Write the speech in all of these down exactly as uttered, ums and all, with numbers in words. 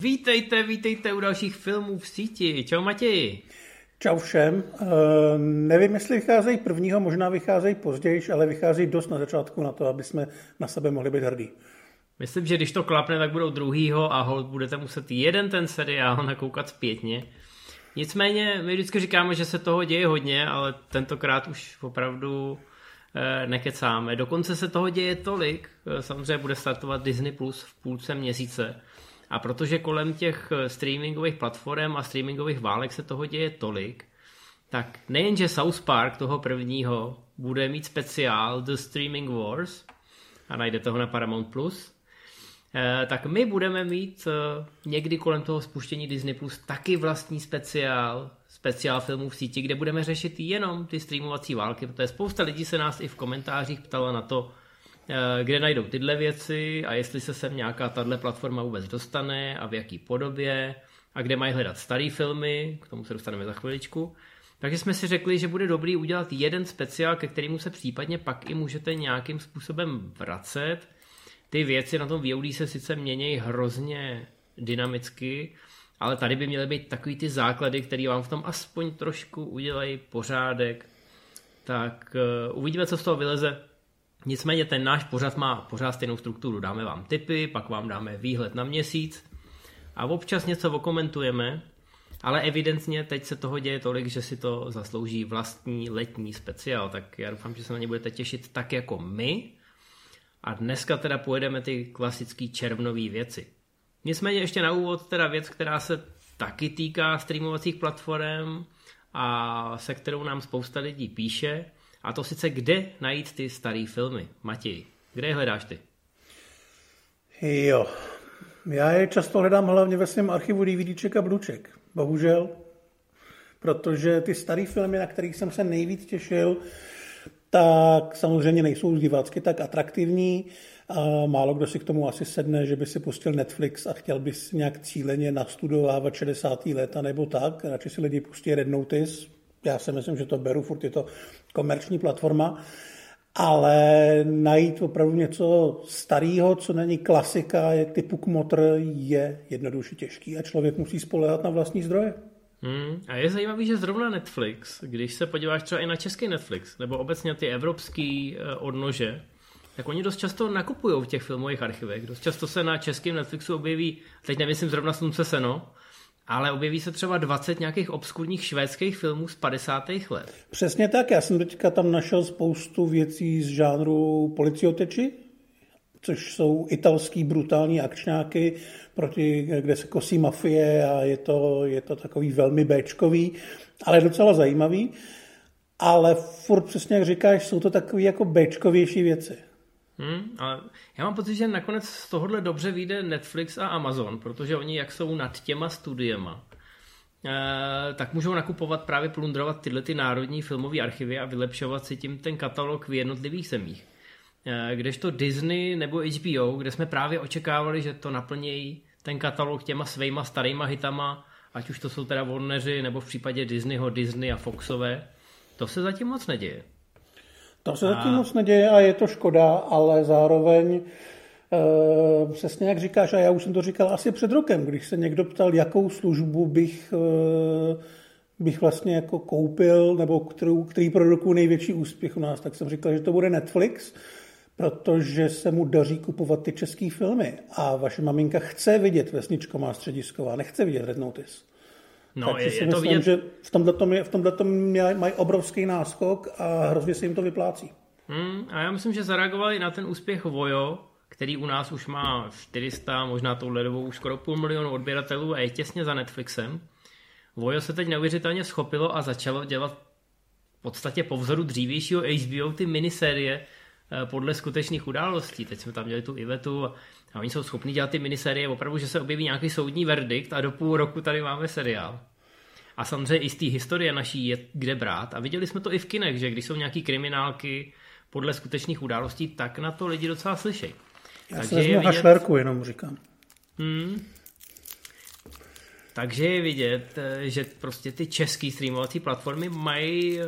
Vítejte, vítejte u dalších filmů v síti. Čau Matěji. Čau všem. E, nevím, jestli vycházejí prvního, možná vycházejí později, ale vycházejí dost na začátku na to, aby jsme na sebe mohli být hrdí. Myslím, že když to klapne, tak budou druhýho a holt budete muset jeden ten seriál nakoukat zpětně. Nicméně my vždycky říkáme, že se toho děje hodně, ale tentokrát už opravdu nekecáme. Dokonce se toho děje tolik. Samozřejmě bude startovat Disney Plus v půlce měsíce. A protože kolem těch streamingových platform a streamingových válek se toho děje tolik, tak nejenže South Park toho prvního bude mít speciál The Streaming Wars a najdete ho na Paramount Plus, tak my budeme mít někdy kolem toho spuštění Disney Plus taky vlastní speciál, speciál filmů v síti, kde budeme řešit jenom ty streamovací války, protože spousta lidí se nás i v komentářích ptala na to, kde najdou tyhle věci a jestli se sem nějaká tahle platforma vůbec dostane a v jaký podobě a kde mají hledat starý filmy, k tomu se dostaneme za chviličku. Takže jsme si řekli, že bude dobrý udělat jeden speciál, ke kterému se případně pak i můžete nějakým způsobem vracet. Ty věci na tom V O D se sice mění hrozně dynamicky, ale tady by měly být takový ty základy, které vám v tom aspoň trošku udělají pořádek. Tak uh, uvidíme, co z toho vyleze. Nicméně ten náš pořad má pořád stejnou strukturu. Dáme vám tipy, pak vám dáme výhled na měsíc a občas něco okomentujeme, ale evidentně teď se toho děje tolik, že si to zaslouží vlastní letní speciál, tak já doufám, že se na ně budete těšit tak jako my. A dneska teda pojedeme ty klasické červnové věci. Nicméně ještě na úvod teda věc, která se taky týká streamovacích platform a se kterou nám spousta lidí píše. A to sice kde najít ty starý filmy. Matěj, kde je hledáš ty? Jo, já je často hledám hlavně ve svém archivu DVDček a bluček. Bohužel, protože ty starý filmy, na kterých jsem se nejvíc těšil, tak samozřejmě nejsou divácky tak atraktivní a málo kdo si k tomu asi sedne, že by si pustil Netflix a chtěl by si nějak cíleně nastudovávat šedesátá léta nebo tak. Radši si lidi pustí Red Notice. Já si myslím, že to beru, furt je to komerční platforma, ale najít opravdu něco starého, co není klasika, je typu kmotr, je jednoduše těžký a člověk musí spoléhat na vlastní zdroje. Hmm, a je zajímavý, že zrovna Netflix, když se podíváš třeba i na český Netflix, nebo obecně ty evropský odnože, tak oni dost často nakupují v těch filmových archivech, dost často se na českém Netflixu objeví, teď nemyslím zrovna Slunce seno, ale objeví se třeba dvacet nějakých obskurních švédských filmů z padesátých let. Přesně tak, já jsem teďka tam našel spoustu věcí z žánru policioteči, což jsou italský brutální akčňáky, proti, kde se kosí mafie a je to, je to takový velmi béčkový, ale docela zajímavý. Ale furt přesně jak říkáš, jsou to takový jako béčkovější věci. Hmm, ale já mám pocit, že nakonec z tohohle dobře vyjde Netflix a Amazon, protože oni jak jsou nad těma studiema, eh, tak můžou nakupovat, právě plundrovat tyhle ty národní filmové archivy a vylepšovat si tím ten katalog v jednotlivých zemích. Eh, kdežto Disney nebo H B O, kde jsme právě očekávali, že to naplnějí ten katalog těma svejma starýma hitama, ať už to jsou teda Warneři nebo v případě Disneyho Disney a Foxové, to se zatím moc neděje. To se zatím moc neděje a je to škoda, ale zároveň e, přesně jak říkáš, a já už jsem to říkal asi před rokem, když se někdo ptal, jakou službu bych, e, bych vlastně jako koupil, nebo kterou, který produkuje největší úspěch u nás, tak jsem říkal, že to bude Netflix, protože se mu daří kupovat ty český filmy a vaše maminka chce vidět Vesničko má středisková, nechce vidět Red Notice. No, je, si je to myslím, vidět... že v tomhletom, je, v tomhletom mají obrovský náskok a hrozně se jim to vyplácí. Hmm, a já myslím, že zareagovali na ten úspěch Vojo, který u nás už má čtyři sta, možná tou ledovou už skoro půl milionu odběratelů a je těsně za Netflixem. Vojo se teď neuvěřitelně schopilo a začalo dělat v podstatě po vzoru dřívějšího H B O ty minisérie podle skutečných událostí. Teď jsme tam měli tu Ivetu a A oni jsou schopni dělat ty miniserie opravdu, že se objeví nějaký soudní verdikt a do půl roku tady máme seriál. A samozřejmě i z té historie naší je kde brát. A viděli jsme to i v kinech, že když jsou nějaký kriminálky podle skutečných událostí, tak na to lidi docela slyšejí. Já Takže se vezmu je vidět... hašlerku, jenom říkám. Hmm. Takže je vidět, že prostě ty české streamovací platformy mají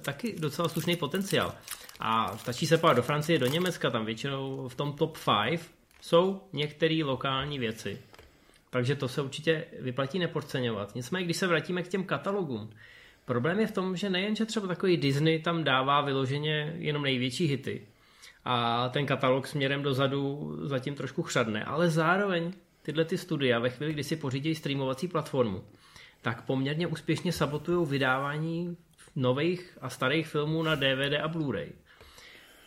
taky docela slušný potenciál. A stačí se pát do Francie, do Německa, tam většinou v tom top pět jsou některé lokální věci. Takže to se určitě vyplatí nepodceňovat. Nicméně, když se vrátíme k těm katalogům, problém je v tom, že nejen, že třeba takový Disney tam dává vyloženě jenom největší hity a ten katalog směrem dozadu zatím trošku chřadne, ale zároveň tyhle ty studia ve chvíli, kdy si pořídí streamovací platformu, tak poměrně úspěšně sabotují vydávání nových a starých filmů na D V D a Blu-ray.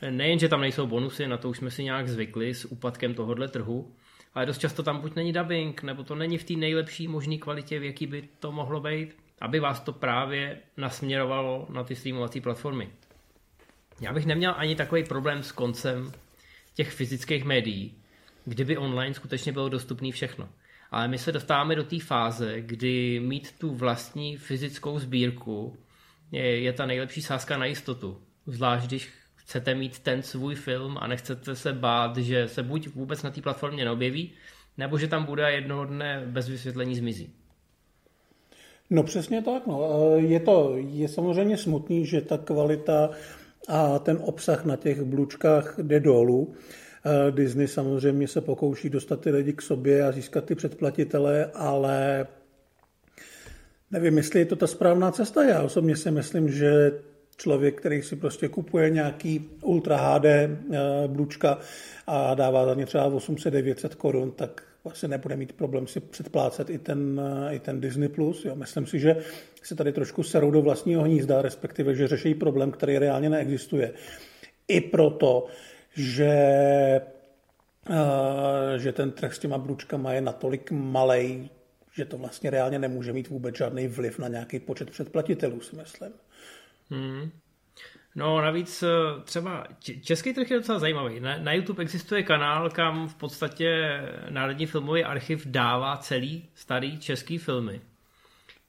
Nejen, že tam nejsou bonusy, na to už jsme si nějak zvykli s úpadkem tohohle trhu, ale dost často tam buď není dubbing, nebo to není v té nejlepší možné kvalitě, v jaký by to mohlo být, aby vás to právě nasměrovalo na ty streamovací platformy. Já bych neměl ani takový problém s koncem těch fyzických médií, kdyby online skutečně bylo dostupné všechno. Ale my se dostáváme do té fáze, kdy mít tu vlastní fyzickou sbírku je, je ta nejlepší sázka na jistotu. Zvlášť když chcete mít ten svůj film a nechcete se bát, že se buď vůbec na té platformě neobjeví, nebo že tam bude jednoho dne bez vysvětlení zmizí. No přesně tak. No. Je to je samozřejmě smutný, že ta kvalita a ten obsah na těch blučkách jde dolů. Disney samozřejmě se pokouší dostat ty lidi k sobě a získat ty předplatitele, ale nevím, jestli je to ta správná cesta. Já osobně si myslím, že člověk, který si prostě kupuje nějaký Ultra H D blučka a dává za ně třeba osm set devět set korun, tak vlastně nebude mít problém si předplácet i ten, i ten Disney Plus. Jo, myslím si, že se tady trošku serou do vlastního hnízda, respektive, že řeší problém, který reálně neexistuje. I proto, že, že ten trh s těma blučkama je natolik malej, že to vlastně reálně nemůže mít vůbec žádný vliv na nějaký počet předplatitelů, si myslím. Hmm. No navíc třeba český trh je docela zajímavý. Na, na YouTube existuje kanál, kam v podstatě Národní filmový archiv dává celý starý český filmy,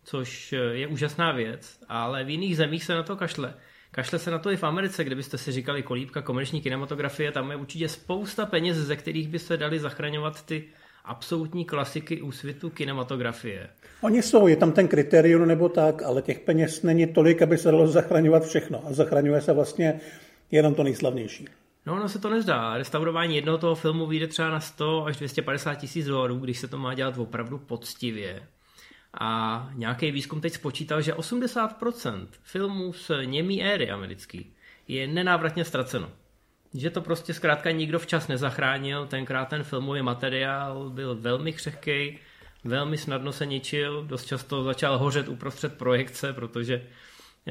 což je úžasná věc, ale v jiných zemích se na to kašle. Kašle se na to i v Americe, kde byste si říkali kolíbka komerční kinematografie, tam je určitě spousta peněz, ze kterých by se dali zachraňovat ty absolutní klasiky úsvitu kinematografie. Oni jsou, je tam ten kritérium nebo tak, ale těch peněz není tolik, aby se dalo zachraňovat všechno. A zachraňuje se vlastně jenom to nejslavnější. No, ono se to nezdá. Restaurování jednoho toho filmu vyjde třeba na sto až dvě stě padesát tisíc dolarů, když se to má dělat opravdu poctivě. A nějaký výzkum teď spočítal, že osmdesát procent filmů z němý éry americký je nenávratně ztraceno. Že to prostě zkrátka nikdo včas nezachránil, tenkrát ten filmový materiál byl velmi křehkej, velmi snadno se ničil, dost často začal hořet uprostřed projekce, protože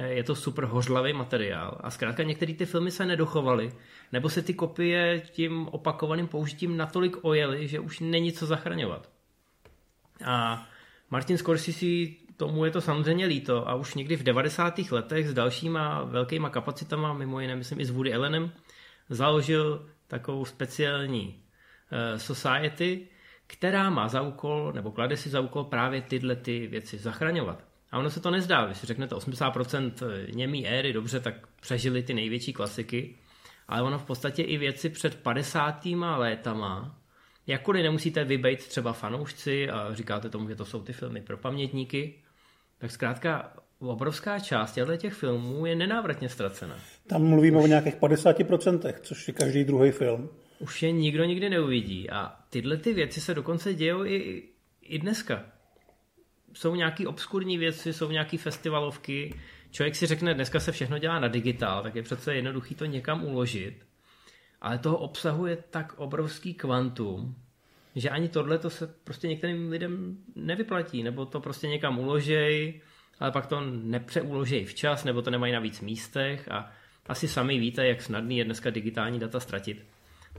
je to super hořlavý materiál. A zkrátka některé ty filmy se nedochovaly, nebo se ty kopie tím opakovaným použitím natolik ojely, že už není co zachraňovat. A Martin Scorsese, tomu je to samozřejmě líto a už někdy v devadesátých letech s dalšíma velkýma kapacitama, mimo jiné myslím i s Woody Allenem, založil takovou speciální society, která má za úkol, nebo klade si za úkol právě tyhle ty věci zachraňovat. A ono se to nezdá, když si řeknete osmdesát procent němý éry, dobře, tak přežili ty největší klasiky, ale ono v podstatě i věci před padesátýma létama, jakkoliv nemusíte vybejt třeba fanoušci a říkáte tomu, že to jsou ty filmy pro pamětníky, tak zkrátka obrovská část těch filmů je nenávratně ztracena. Tam mluvíme už o nějakých padesáti procentech, což je každý druhý film. Už je nikdo nikdy neuvidí a tyhle ty věci se dokonce dějou i, i dneska. Jsou nějaký obskurní věci, jsou nějaký festivalovky. Člověk si řekne, dneska se všechno dělá na digitál, tak je přece jednoduchý to někam uložit. Ale toho obsahu je tak obrovský kvantum, že ani tohle to se prostě některým lidem nevyplatí, nebo to prostě někam uložej, ale pak to nepřeuložejí včas, nebo to nemají na víc místech a asi sami víte, jak snadný je dneska digitální data ztratit.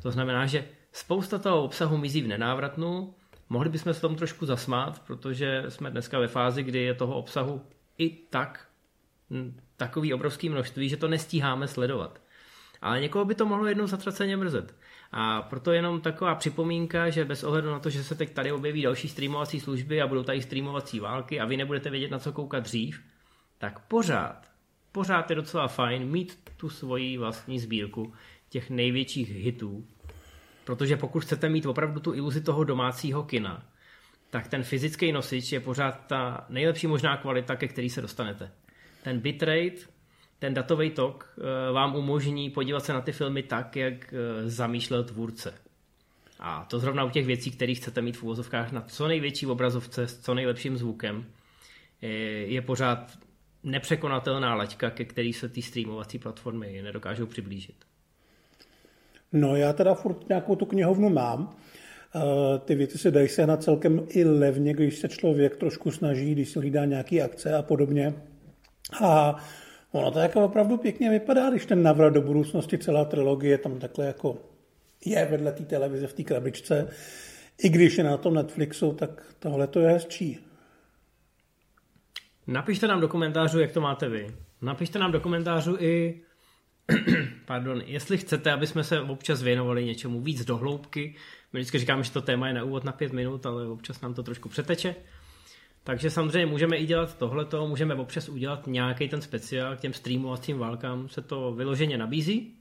To znamená, že spousta toho obsahu mizí v nenávratnu, mohli bychom se tomu trošku zasmát, protože jsme dneska ve fázi, kdy je toho obsahu i tak takový obrovský množství, že to nestíháme sledovat. Ale někoho by to mohlo jednou zatraceně mrzet. A proto jenom taková připomínka, že bez ohledu na to, že se teď tady objeví další streamovací služby a budou tady streamovací války a vy nebudete vědět, na co koukat dřív, tak pořád, pořád je docela fajn mít tu svoji vlastní sbírku těch největších hitů. Protože pokud chcete mít opravdu tu iluzi toho domácího kina, tak ten fyzický nosič je pořád ta nejlepší možná kvalita, ke který se dostanete. Ten bitrate, ten datový tok vám umožní podívat se na ty filmy tak, jak zamýšlel tvůrce. A to zrovna u těch věcí, které chcete mít v uvozovkách na co největší obrazovce s co nejlepším zvukem, je pořád nepřekonatelná laťka, ke který se ty streamovací platformy nedokážou přiblížit. No já teda furt nějakou tu knihovnu mám. Ty věci se dají sehnat celkem i levně, když se člověk trošku snaží, když se hlídá nějaký akce a podobně. A ono to jako opravdu pěkně vypadá, když ten Návrat do budoucnosti, celá trilogie tam takhle jako je vedle té televize v té krabičce. I když je na tom Netflixu, tak tohle to je hezčí. Napište nám do komentářů, jak to máte vy. Napište nám do komentářů i, pardon, jestli chcete, aby jsme se občas věnovali něčemu víc do hloubky. My vždycky říkáme, že to téma je na úvod na pět minut, ale občas nám to trošku přeteče. Takže samozřejmě můžeme i dělat tohleto, můžeme občas udělat nějaký ten speciál k těm streamovacím válkám, se to vyloženě nabízí.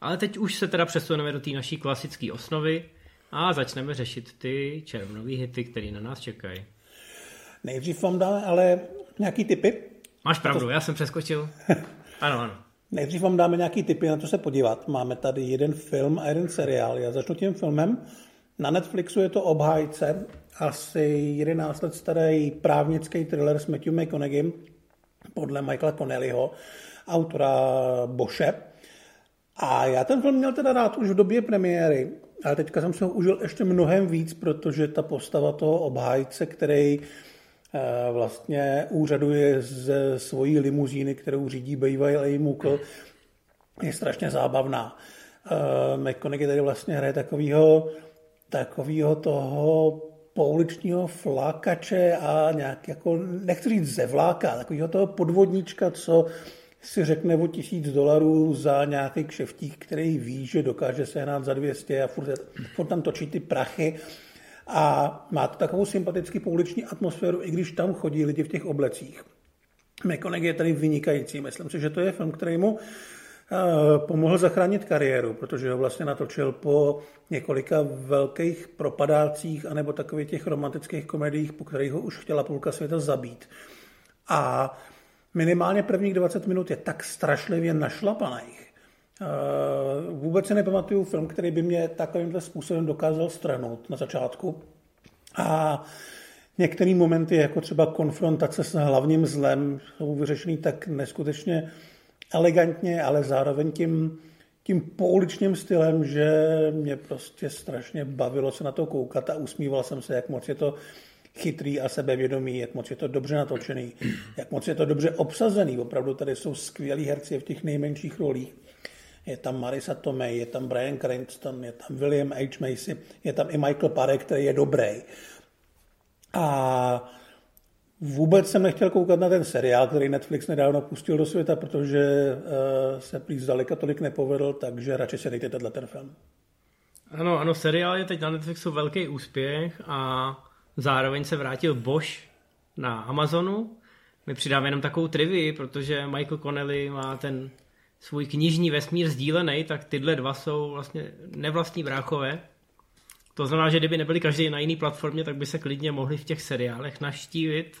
Ale teď už se teda přesuneme do té naší klasické osnovy a začneme řešit ty červnové hity, které na nás čekají. Nejdřív vám dáme ale nějaký tipy. Máš pravdu, to... já jsem přeskočil. Ano, ano. Nejdřív vám dáme nějaký tipy, na to se podívat. Máme tady jeden film a jeden seriál. Já začnu tím filmem. Na Netflixu je to Obhájce, asi jedenáct let starý právnický thriller s Matthew McConaugheym podle Michaela Connellyho, autora Bosche. A já ten film měl teda rád už v době premiéry, ale teďka jsem si ho užil ještě mnohem víc, protože ta postava toho obhájce, který vlastně úřaduje ze svojí limuzíny, kterou řídí Bay Valley Mookle, je strašně zábavná. McConaughey tady vlastně hraje takovýho, takovýho toho pouličního flákače a nějak jako, nechci říct zevláka, takovýho toho podvodníčka, co si řekne o tisíc dolarů za nějaký kšeftík, který ví, že dokáže sehnat za dvě stě a furt, furt tam točí ty prachy. A má to takovou sympatickou pouliční atmosféru, i když tam chodí lidi v těch oblecích. McConaughey je tady vynikající. Myslím si, že to je film, který mu uh, pomohl zachránit kariéru, protože ho vlastně natočil po několika velkých propadácích anebo takových těch romantických komediích, po kterých ho už chtěla půlka světa zabít. A minimálně prvních dvacet minut je tak strašlivě našlapaných. Vůbec si nepamatuju film, který by mě takovýmhle způsobem dokázal strhnout na začátku. A některé momenty, jako třeba konfrontace s hlavním zlem, jsou vyřešený tak neskutečně elegantně, ale zároveň tím, tím pouličním stylem, že mě prostě strašně bavilo se na to koukat a usmíval jsem se, jak moc je to chytrý a sebevědomý, jak moc je to dobře natočený, jak moc je to dobře obsazený. Opravdu tady jsou skvělí herci v těch nejmenších rolích. Je tam Marisa Tomei, je tam Brian Cranston, je tam William H. Macy, je tam i Michael Paré, který je dobrý. A vůbec jsem nechtěl koukat na ten seriál, který Netflix nedávno pustil do světa, protože uh, se prý zdaleka tolik nepovedl, takže radši se dejte tenhle ten film. Ano, ano, seriál je teď na Netflixu velký úspěch a zároveň se vrátil Bosch na Amazonu. My přidáme jenom takovou trivii, protože Michael Connelly má ten svůj knižní vesmír sdílený, tak tyhle dva jsou vlastně nevlastní bráchové. To znamená, že kdyby nebyli každý na jiný platformě, tak by se klidně mohli v těch seriálech naštívit,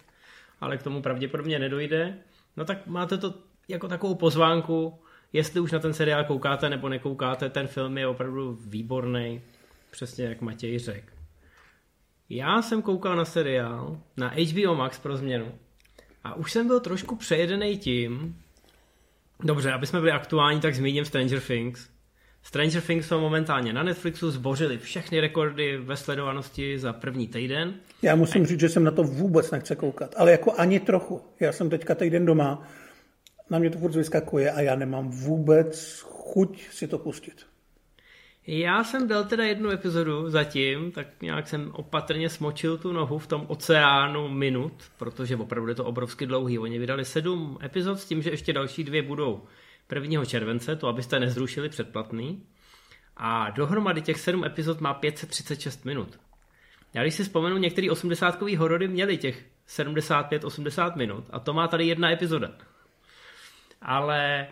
ale k tomu pravděpodobně nedojde. No tak máte to jako takovou pozvánku, jestli už na ten seriál koukáte nebo nekoukáte, ten film je opravdu výborný, přesně jak Matěj řekl. Já jsem koukal na seriál, na H B O Max pro změnu a už jsem byl trošku přejedený tím. Dobře, aby jsme byli aktuální, tak zmíním Stranger Things. Stranger Things jsou momentálně na Netflixu, zbořili všechny rekordy ve sledovanosti za první týden. Já musím a... říct, že jsem na to vůbec nechce koukat, ale jako ani trochu. Já jsem teďka týden doma, na mě to furt vyskakuje a já nemám vůbec chuť si to pustit. Já jsem dal teda jednu epizodu zatím, tak nějak jsem opatrně smočil tu nohu v tom oceánu minut, protože opravdu je to obrovsky dlouhý. Oni vydali sedm epizod s tím, že ještě další dvě budou prvního července, to abyste nezrušili předplatný. A dohromady těch sedm epizod má pět set třicet šest minut. Já když si vzpomenu, některé osmdesátkový horory měly těch sedmdesát pět osmdesát minut a to má tady jedna epizoda. Ale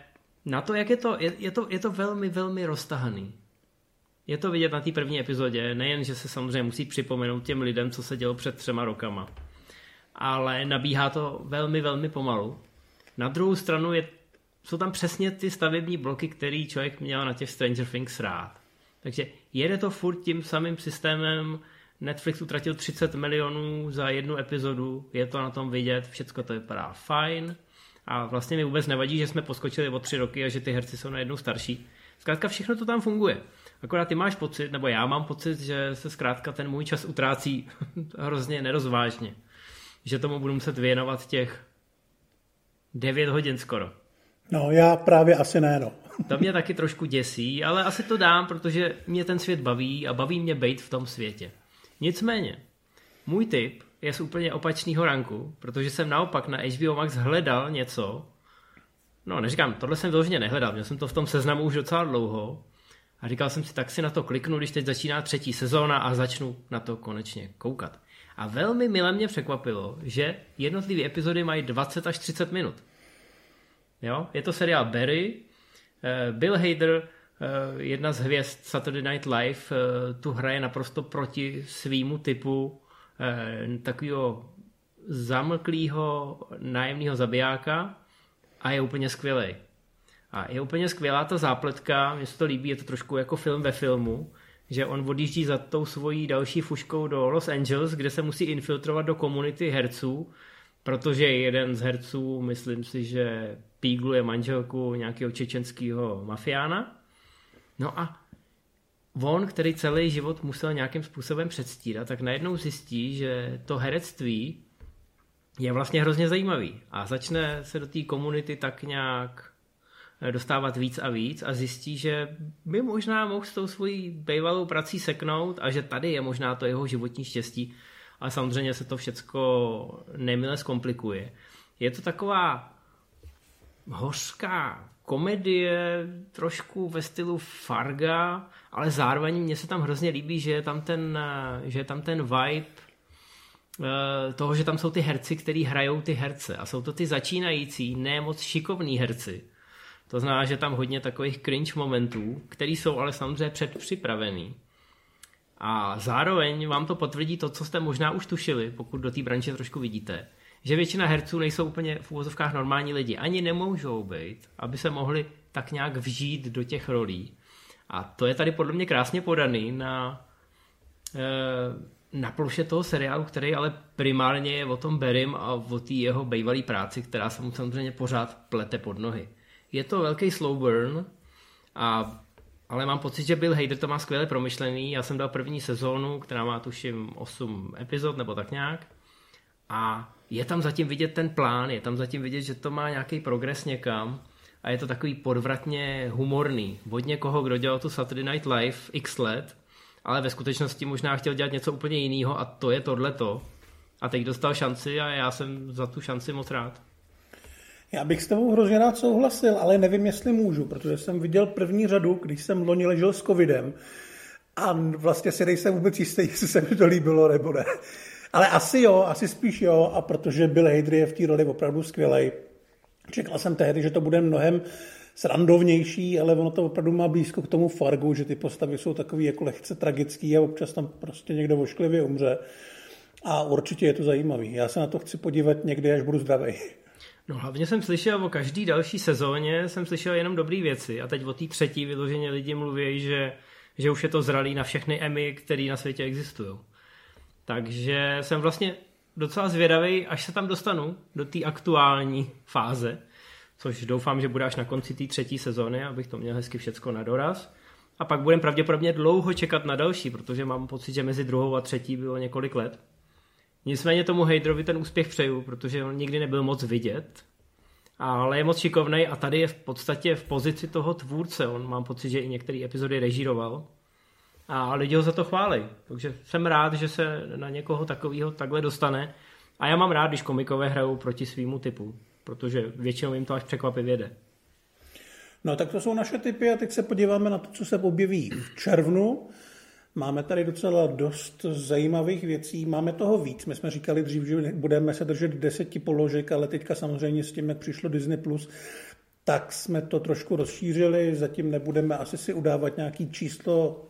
na to, jak je to, je, je to, je to velmi, velmi roztahaný. Je to vidět na té první epizodě, nejen, že se samozřejmě musí připomenout těm lidem, co se dělo před třema rokama, ale nabíhá to velmi, velmi pomalu. Na druhou stranu je, jsou tam přesně ty stavební bloky, který člověk měl na těch Stranger Things rád. Takže jede to furt tím samým systémem. Netflix utratil třicet milionů za jednu epizodu, je to na tom vidět, všecko to vypadá fajn a vlastně mi vůbec nevadí, že jsme poskočili o tři roky a že ty herci jsou najednou starší. Zkrátka všechno to tam funguje. Akorát ty máš pocit, nebo já mám pocit, že se zkrátka ten můj čas utrácí hrozně nerozvážně. Že tomu budu muset věnovat těch devět hodin skoro. No, já právě asi ne, no. To mě taky trošku děsí, ale asi to dám, protože mě ten svět baví a baví mě být v tom světě. Nicméně, můj tip je z úplně opačného ranku, protože jsem naopak na há bé ó Max hledal něco, no neříkám, tohle jsem vložně nehledal, měl jsem to v tom seznamu už docela dlouho a říkal jsem si, tak si na to kliknu, když teď začíná třetí sezóna a začnu na to konečně koukat. A velmi mile mě překvapilo, že jednotlivé epizody mají dvacet až třicet minut. Jo? Je to seriál Barry, Bill Hader, jedna z hvězd Saturday Night Live, tu hraje naprosto proti svýmu typu takového zamlklého nájemného zabijáka a je úplně skvělej. A je úplně skvělá ta zápletka, mně se to líbí, je to trošku jako film ve filmu, že on odjíždí za tou svojí další fuškou do Los Angeles, kde se musí infiltrovat do komunity herců, protože jeden z herců, myslím si, že pígluje manželku nějakého čečenského mafiána. No a on, který celý život musel nějakým způsobem předstírat, tak najednou zjistí, že to herectví je vlastně hrozně zajímavý a začne se do té komunity tak nějak dostávat víc a víc a zjistí, že by možná mohl s tou svojí bývalou prací seknout a že tady je možná to jeho životní štěstí. A samozřejmě se to všecko nemile zkomplikuje. Je to taková hořká komedie, trošku ve stylu Farga, ale zároveň mně se tam hrozně líbí, že je tam ten, že je tam ten vibe toho, že tam jsou ty herci, který hrajou ty herce. A jsou to ty začínající, ne moc šikovní herci. To znamená, že tam hodně takových cringe momentů, který jsou ale samozřejmě předpřipravený. A zároveň vám to potvrdí to, co jste možná už tušili, pokud do té branže trošku vidíte, že většina herců nejsou úplně v uvozovkách normální lidi. Ani nemůžou být, aby se mohli tak nějak vžít do těch rolí. A to je tady podle mě krásně podaný na, na ploše toho seriálu, který ale primárně je o tom Barrym a o té jeho bývalý práci, která se mu samozřejmě pořád plete pod nohy. Je to velký slow burn, a, ale mám pocit, že Bill Hader to má skvěle promyšlený. Já jsem dal první sezónu, která má tuším osm epizod nebo tak nějak. A je tam zatím vidět ten plán, je tam zatím vidět, že to má nějaký progres někam a je to takový podvratně humorný. Od někoho, kdo dělal tu Saturday Night Live x let, ale ve skutečnosti možná chtěl dělat něco úplně jiného a to je tohleto. A teď dostal šanci a já jsem za tu šanci moc rád. Já bych s tebou hrozně rád souhlasil, ale nevím, jestli můžu, protože jsem viděl první řadu, když jsem loni ležel s covidem a vlastně si nejsem vůbec jistý, jestli se mi to líbilo nebo ne. Ale asi jo, asi spíš jo, a protože Bill Hader je v té roli opravdu skvělej. Čekal jsem tehdy, že to bude mnohem srandovnější, ale ono to opravdu má blízko k tomu Fargu, že ty postavy jsou takový jako lehce tragický a občas tam prostě někdo ošklivě umře. A určitě je to zajímavý. Já se na to chci podívat někdy, až budu zdravý. No hlavně jsem slyšel o každý další sezóně, jsem slyšel jenom dobrý věci a teď o té třetí vyloženě lidi mluví, že, že už je to zralý na všechny Emmy, které na světě existují. Takže jsem vlastně docela zvědavý, až se tam dostanu do té aktuální fáze, což doufám, že bude až na konci té třetí sezóny, abych to měl hezky všecko na doraz. A pak budem pravděpodobně dlouho čekat na další, protože mám pocit, že mezi druhou a třetí bylo několik let. Nicméně tomu Haderovi ten úspěch přeju, protože on nikdy nebyl moc vidět, ale je moc šikovnej a tady je v podstatě v pozici toho tvůrce. On mám pocit, že i některé epizody režíroval. A lidi ho za to chválí. Takže jsem rád, že se na někoho takového takhle dostane. A já mám rád, když komikové hrajou proti svýmu typu, protože většinou jim to až překvapivě jde. No tak to jsou naše tipy a teď se podíváme na to, co se objeví v červnu. Máme tady docela dost zajímavých věcí, máme toho víc. My jsme říkali dřív, že budeme se držet deseti položek, ale teďka samozřejmě s tím, jak přišlo Disney Plus, tak jsme to trošku rozšířili. Zatím nebudeme asi si udávat nějaký číslo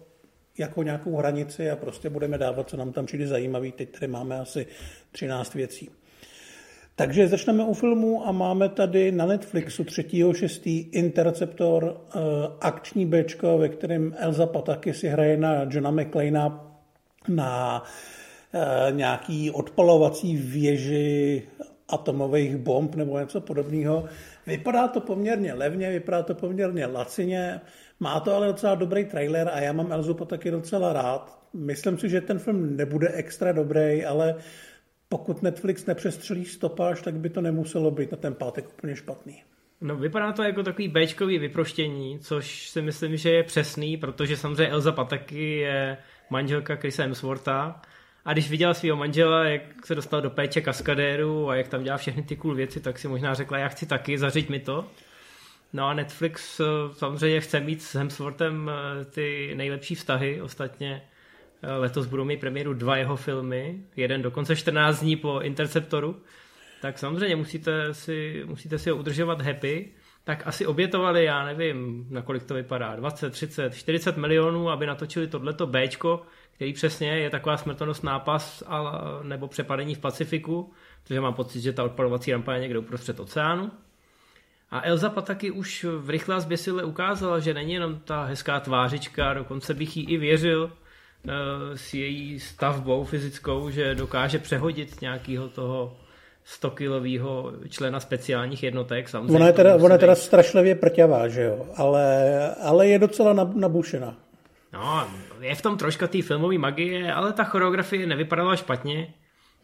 jako nějakou hranici a prostě budeme dávat, co nám tam přijde zajímavý. Teď tady máme asi třináct věcí. Takže začneme u filmu a máme tady na Netflixu třetího šestého Interceptor, uh, akční béčko, ve kterém Elsa Pataky si hraje na Johna McClaina na uh, nějaký odpalovací věži atomových bomb nebo něco podobného. Vypadá to poměrně levně, vypadá to poměrně lacině, má to ale docela dobrý trailer a já mám Elzu Pataky docela rád. Myslím si, že ten film nebude extra dobrý, ale pokud Netflix nepřestřelí stopáž, tak by to nemuselo být na ten pátek úplně špatný. No, vypadá to jako takový béčkový vyproštění, což si myslím, že je přesný, protože samozřejmě Elza Pataky je manželka Chrise Hemswortha. A když viděla svého manžela, jak se dostal do péče kaskadéru a jak tam dělá všechny ty cool věci, tak si možná řekla, já chci taky, zařiď mi to. No a Netflix samozřejmě chce mít s Hemsworthem ty nejlepší vztahy. Ostatně letos budou mít premiéru dva jeho filmy, jeden dokonce čtrnáct dní po Interceptoru. Tak samozřejmě musíte si, musíte si ho udržovat happy. Tak asi obětovali, já nevím, na kolik to vypadá, dvacet, třicet, čtyřicet milionů, aby natočili tohleto béčko, který přesně je taková smrtonost nápas a, nebo přepadení v Pacifiku, protože mám pocit, že ta odpalovací rampa je někde uprostřed oceánu. A Elza Pataky už v Rychle a zběsile ukázala, že není jenom ta hezká tvářička, dokonce bych jí i věřil e, s její stavbou fyzickou, že dokáže přehodit nějakého toho stokilového člena speciálních jednotek. Samozřejmě ona je teda, ona teda strašlivě prťavá, že jo? Ale, ale je docela nabušená. No, je v tom troška té filmové magie, ale ta choreografie nevypadala špatně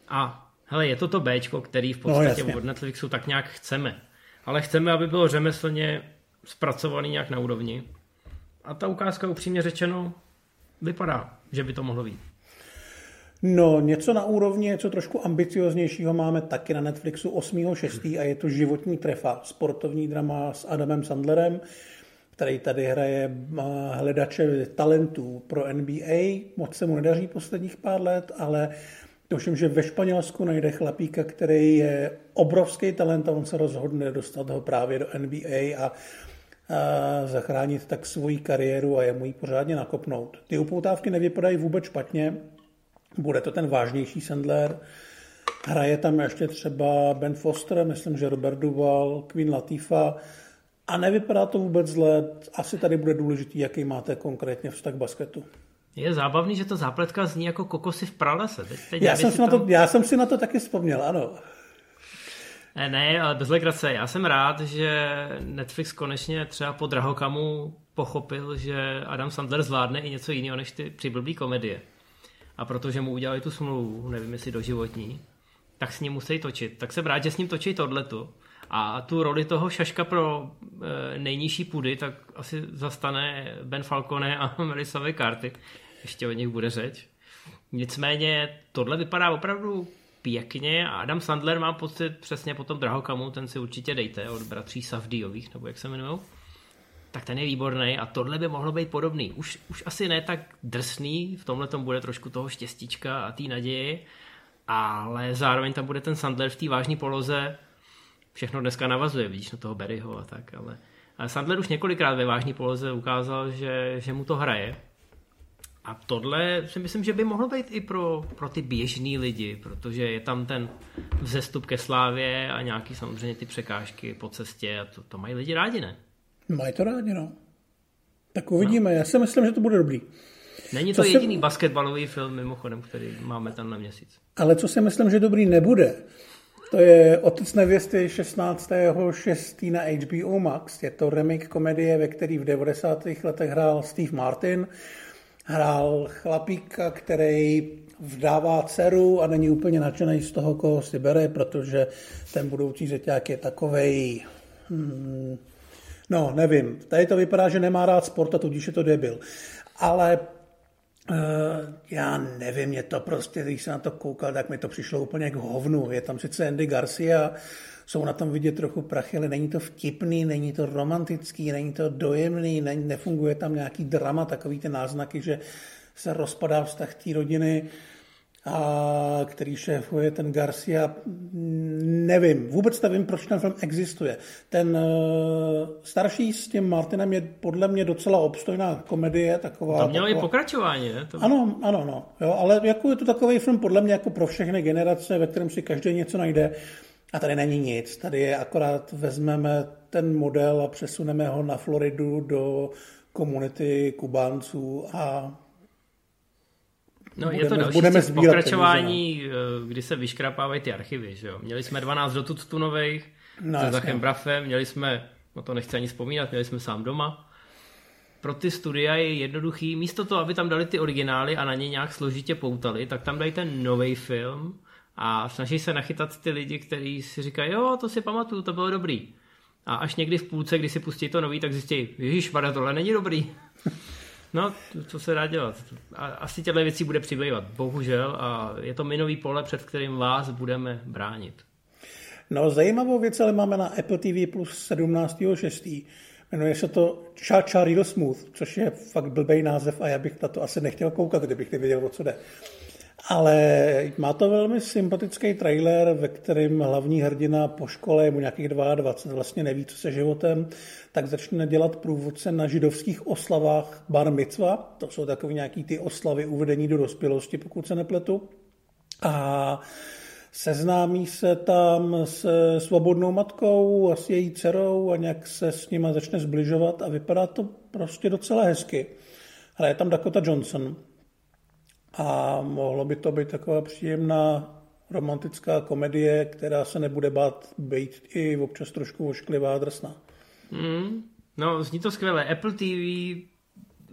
a hele, je to to béčko, který v podstatě no, od Netflixu tak nějak chceme. Ale chceme, aby bylo řemeslně zpracovaný nějak na úrovni. A ta ukázka upřímně řečeno vypadá, že by to mohlo být. No, něco na úrovni, něco trošku ambicioznějšího máme taky na Netflixu osmého šestého a je to Životní trefa, sportovní drama s Adamem Sandlerem, který tady hraje hledače talentů pro N B A. Moc se mu nedaří posledních pár let, ale tuším, že ve Španělsku najde chlapíka, který je obrovský talent a on se rozhodne dostat ho právě do N B A a, a zachránit tak svoji kariéru a jemu ji pořádně nakopnout. Ty upoutávky nevypadají vůbec špatně, bude to ten vážnější Sandler. Hraje tam ještě třeba Ben Foster, myslím, že Robert Duvall, Queen Latifah. A nevypadá to vůbec zle, asi tady bude důležitý, jaký máte konkrétně vztah k basketu. Je zábavný, že ta zápletka zní jako kokosy v pralese. Teď, teď já, jsem si tam... na to, já jsem si na to taky vzpomněl, ano. Ne, ne, ale bez legrace. Já jsem rád, že Netflix konečně třeba po Drahokamu pochopil, že Adam Sandler zvládne i něco jiného než ty přiblblý komedie. A protože mu udělali tu smlouvu, nevím jestli doživotní, tak s ním musí točit. Tak jsem rád, že s ním točí tohleto. A tu roli toho šaška pro e, nejnižší půdy tak asi zastane Ben Falcone a Melissa McCarthy. Ještě o nich bude řeč. Nicméně tohle vypadá opravdu pěkně a Adam Sandler má pocit přesně po tom Drahokamu, ten si určitě dejte od bratří Safdijových, nebo jak se jmenujou. Tak ten je výborný a tohle by mohlo být podobný. Už, už asi ne tak drsný, v tomhle tom bude trošku toho štěstíčka a té naděje, ale zároveň tam bude ten Sandler v té vážné poloze. Všechno dneska navazuje, vidíš, na toho Barryho a tak, ale, ale Sandler už několikrát ve vážné poloze ukázal, že, že mu to hraje. A tohle si myslím, že by mohlo být i pro, pro ty běžný lidi, protože je tam ten vzestup ke slávě a nějaký samozřejmě ty překážky po cestě a to, to mají lidi rádi, ne? Mají to rádi, no. Tak uvidíme, no. Já si myslím, že to bude dobrý. Není to co jediný si... basketbalový film, mimochodem, který máme tam na měsíc. Ale co si myslím, že dobrý nebude... To je Otec nevěsty šestnáctého šestého na H B O Max. Je to remake komedie, ve který v devadesátých letech hrál Steve Martin. Hrál chlapíka, který vdává dceru a není úplně nadšený z toho, koho si bere, protože ten budoucí řeťák je takovej... Hmm, no, nevím. Tady to vypadá, že nemá rád sport a tudíž je to debil. Ale... Uh, já nevím, mě to prostě, když jsem na to koukal, tak mi to přišlo úplně k hovnu. Je tam sice Andy Garcia, jsou na tom vidět trochu prachy, ale není to vtipný, není to romantický, není to dojemný, ne, nefunguje tam nějaký drama, takový ty náznaky, že se rozpadá vztah té rodiny, a který šéfuje ten Garcia. Nevím, vůbec nevím, proč ten film existuje. Ten uh, starší s tím Martinem je podle mě docela obstojná komedie. Taková, tam mělo taková... i pokračování, ne? To... Ano, ano, no. Jo, ale jako je to takový film podle mě jako pro všechny generace, ve kterém si každý něco najde A tady není nic, tady je akorát vezmeme ten model a přesuneme ho na Floridu do komunity Kubánců a no, budeme, je to další budeme pokračování, peníze, kdy se vyškrapávají ty archivy, že jo. Měli jsme dvanáct do Tutunovejch no, se Zachem Brafem, měli jsme, no to nechci ani vzpomínat, měli jsme Sám doma. Pro ty studia je jednoduchý, místo toho, aby tam dali ty originály a na ně nějak složitě poutali, tak tam dají ten novej film a snaží se nachytat ty lidi, kteří si říkají, jo, to si pamatuju, to bylo dobrý. A až někdy v půlce, když si pustí to nový, tak zjistí, ježišmarja, tohle není dobrý. No, co se dá dělat? A asi těchto věcí bude přibývat, bohužel, a je to minový pole, před kterým vás budeme bránit. No, zajímavou věc, ale máme na Apple T V Plus sedmnáctého šestého Jmenuje se to Cha Cha Real Smooth, což je fakt blbej název a já bych na to asi nechtěl koukat, kdybych nevěděl, o co jde. Ale má to velmi sympatický trailer, ve kterém hlavní hrdina po škole, je mu nějakých dvacet dva, vlastně neví, co se životem, tak začne dělat průvodce na židovských oslavách bar micva. To jsou takové nějaké ty oslavy uvedení do dospělosti, pokud se nepletu. A seznámí se tam se svobodnou matkou a s její dcerou a nějak se s nima začne zbližovat a vypadá to prostě docela hezky. Ale je tam Dakota Johnson. A mohlo by to být taková příjemná romantická komedie, která se nebude bát být i občas trošku ošklivá a drsná. Mm, no, zní to skvěle. Apple T V,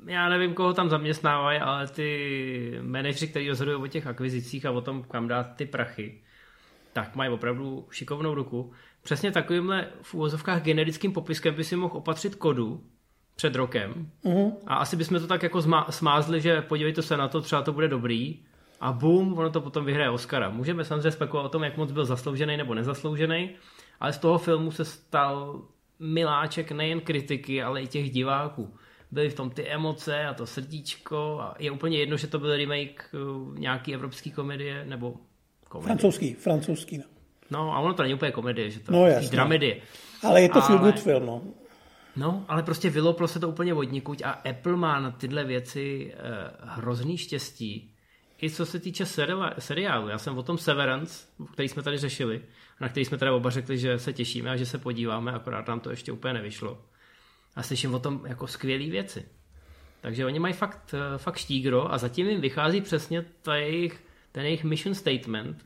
já nevím, koho tam zaměstnávají, ale ty manažři, kteří rozhodují o těch akvizicích a o tom, kam dát ty prachy, tak mají opravdu šikovnou ruku. Přesně takovýmhle v úvozovkách generickým popiskem by si mohl opatřit Kodu před rokem. Uhum. A asi bychom to tak jako zma- smázli, že podívejte se na to, třeba to bude dobrý a bum, ono to potom vyhraje Oscara. Můžeme samozřejmě spekulovat o tom, jak moc byl zasloužený nebo nezasloužený, ale z toho filmu se stal miláček nejen kritiky, ale i těch diváků. Byly v tom ty emoce a to srdíčko a je úplně jedno, že to byl remake nějaký evropský komedie nebo komedie. Francouzský, francouzský. No, no a ono to není úplně komedie, že to no, je dramedie. Ale je to feel good film, no. No, ale prostě vyloplo se to úplně odnikud a Apple má na tyhle věci eh, hrozný štěstí. I co se týče seriálu, seriálu. Já jsem o tom Severance, který jsme tady řešili, na který jsme tady oba řekli, že se těšíme a že se podíváme, akorát nám to ještě úplně nevyšlo. A slyším o tom jako skvělý věci. Takže oni mají fakt, fakt štígro a zatím jim vychází přesně ta jejich, ten jejich mission statement,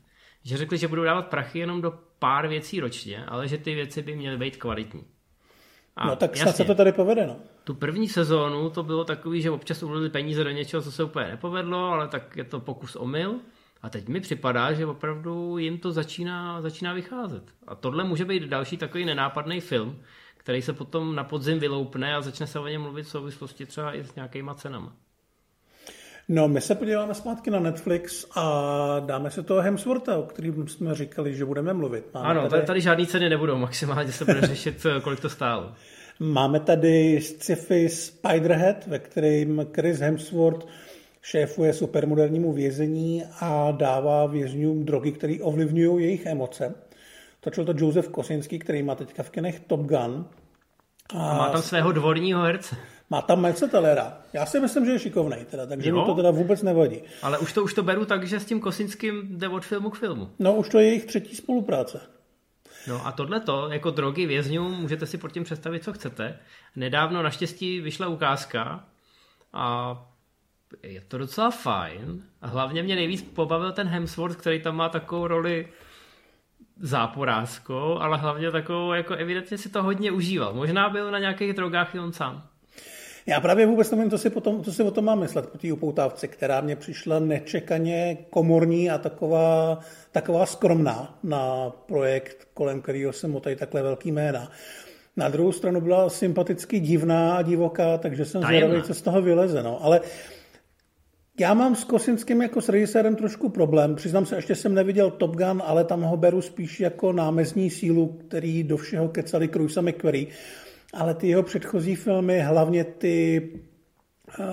že řekli, že budou dávat prachy jenom do pár věcí ročně, ale že ty věci by měly být kvalitní. A no tak jasně, se to tady povede, no. Tu první sezónu to bylo takový, že občas uvolili peníze do něčeho, co se úplně nepovedlo, ale tak je to pokus omyl. A teď mi připadá, že opravdu jim to začíná, začíná vycházet. A tohle může být další takový nenápadný film, který se potom na podzim vyloupne a začne se o něm mluvit v souvislosti třeba i s nějakýma cenama. No, my se podíváme zpátky na Netflix a dáme se toho Hemswortha, o kterým jsme říkali, že budeme mluvit. Máme ano, tady... tady žádný ceny nebudou, maximálně se bude řešit, kolik to stálo. Máme tady sci-fi Spiderhead, ve kterém Chris Hemsworth šéfuje supermodernímu vězení a dává vězňům drogy, které ovlivňují jejich emoce. Točil to Josef Kosinský, který má teďka v kinech Top Gun. A, a má tam svého dvorního herce. Má tam Marce Telera. Já si myslím, že je šikovnej, teda, takže mi to teda vůbec nevadí. Ale už to, už to beru tak, že s tím Kosinským jde od filmu k filmu. No, už to je jejich třetí spolupráce. No a tohleto, jako drogy vězňům, můžete si pod tím představit, co chcete. Nedávno naštěstí vyšla ukázka a je to docela fajn. A hlavně mě nejvíc pobavil ten Hemsworth, který tam má takovou roli záporáskou, ale hlavně takovou, jako evidentně si to hodně užíval. Možná byl na nějakých drogách i on sám. Já právě vůbec nevím, co si, potom, co si o tom mám myslet po té upoutávce, která mě přišla nečekaně komorní a taková, taková skromná na projekt, kolem kterého jsem motají takhle velký jména. Na druhou stranu byla sympaticky divná a divoká, takže jsem zvědavý, co z toho vyleze. No. Ale já mám s Kosinským jako s režisérem trošku problém. Přiznám se, ještě jsem neviděl Top Gun, ale tam ho beru spíš jako námezní sílu, který do všeho kecali Cruise a McQuarrie. Ale ty jeho předchozí filmy, hlavně ty uh,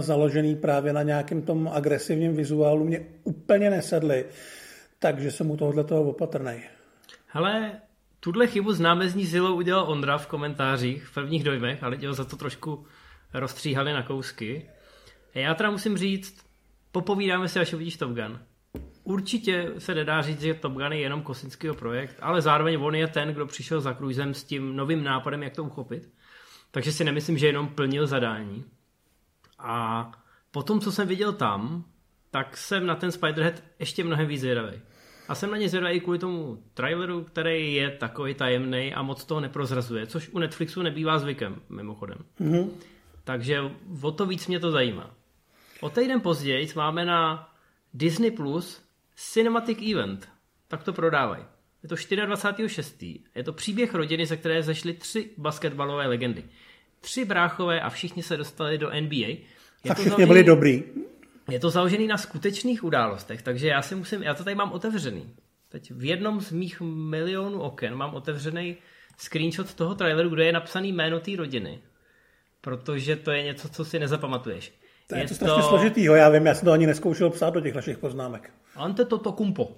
založený právě na nějakém tom agresivním vizuálu, mě úplně nesedly, takže jsem u tohohle toho opatrnej. Hele, tuhle chybu s námezní silou udělal Ondra v komentářích, v prvních dojmech, ale lidi ho za to trošku rozstříhali na kousky. Já teda musím říct, popovídáme si, až uvidíš Top Gun. určitě se nedá říct, že Top Gun je jenom Kosinskýho projekt, ale zároveň on je ten, kdo přišel za Cruisem s tím novým nápadem, jak to uchopit. Takže si nemyslím, že jenom plnil zadání. A potom, co jsem viděl tam, tak jsem na ten Spiderhead ještě mnohem víc zvědavý. A jsem na ně zvědavý kvůli tomu traileru, který je takový tajemný a moc toho neprozrazuje, což u Netflixu nebývá zvykem, mimochodem. Mm-hmm. Takže o to víc mě to zajímá. O týden později máme na Disney Plus Cinematic Event. Tak to prodávají. Je to dvacátého čtvrtého šestého Je to příběh rodiny, ze které zešly tři basketbalové legendy. Tři bráchové a všichni se dostali do N B A. Je a to všichni založený, byli dobrý. Je to založený na skutečných událostech, takže já si musím, já to tady mám otevřený. Teď v jednom z mých milionů oken mám otevřený screenshot toho traileru, kde je napsaný jméno té rodiny. Protože to je něco, co si nezapamatuješ. To je, je to strašně složitýho, já vím, já jsem to ani neskoušel psát do těch našich poznámek. Antetokounmpo,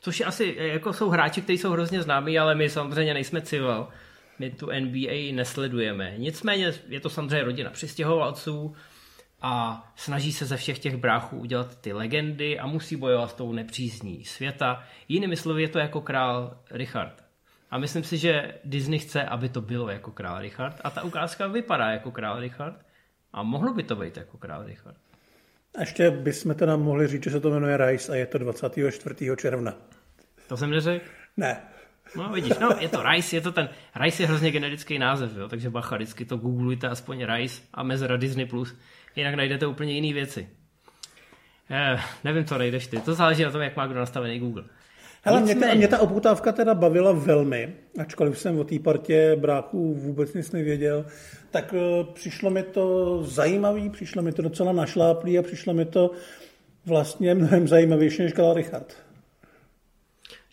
což je asi, jako jsou hráči, kteří jsou hrozně známí, ale my samozřejmě nejsme civil, my tu N B A nesledujeme. Nicméně je to samozřejmě rodina přistěhovalců a snaží se ze všech těch bráchů udělat ty legendy a musí bojovat s tou nepřízní světa. Jinými slovy je to jako Král Richard. A myslím si, že Disney chce, aby to bylo jako Král Richard a ta ukázka vypadá jako Král Richard. A mohlo by to být jako Král Richard. A ještě bychom teda mohli říct, že se to jmenuje Rice a je to dvacátého čtvrtého června To jsem neřekl? Ne. No vidíš, no je to Rice, je to ten, Rice je hrozně generický název, jo, takže bacha, vždycky to googlujte aspoň Rice a mezera Disney+, Plus, jinak najdete úplně jiný věci. Eh, nevím, co najdeš ty, to záleží na tom, jak má kdo nastavený Google. Hele, mě, ta, mě ta opoutávka teda bavila velmi, ačkoliv jsem o té partě bráků vůbec nic nevěděl, tak uh, přišlo mi to zajímavý, přišlo mi to docela našláplý a přišlo mi to vlastně mnohem zajímavější, než Král Richard.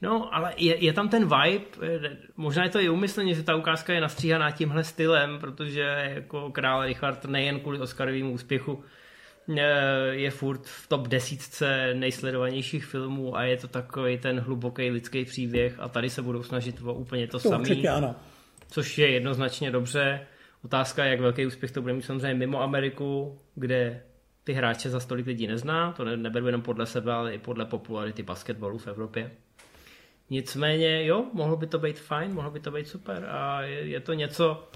No, ale je, je tam ten vibe, možná je to i úmyslně, že ta ukázka je nastříhaná tímhle stylem, protože jako Král Richard nejen kvůli Oscarovému úspěchu je furt v top desítce nejsledovanějších filmů a je to takový ten hluboký lidský příběh a tady se budou snažit o úplně to, to samý, což je jednoznačně dobře. Otázka, jak velký úspěch to bude mít samozřejmě mimo Ameriku, kde ty hráče za stolik lidí nezná, to neberu jenom podle sebe, ale i podle popularity basketbalu v Evropě. Nicméně, jo, mohlo by to být fajn, mohlo by to být super a je, je to něco,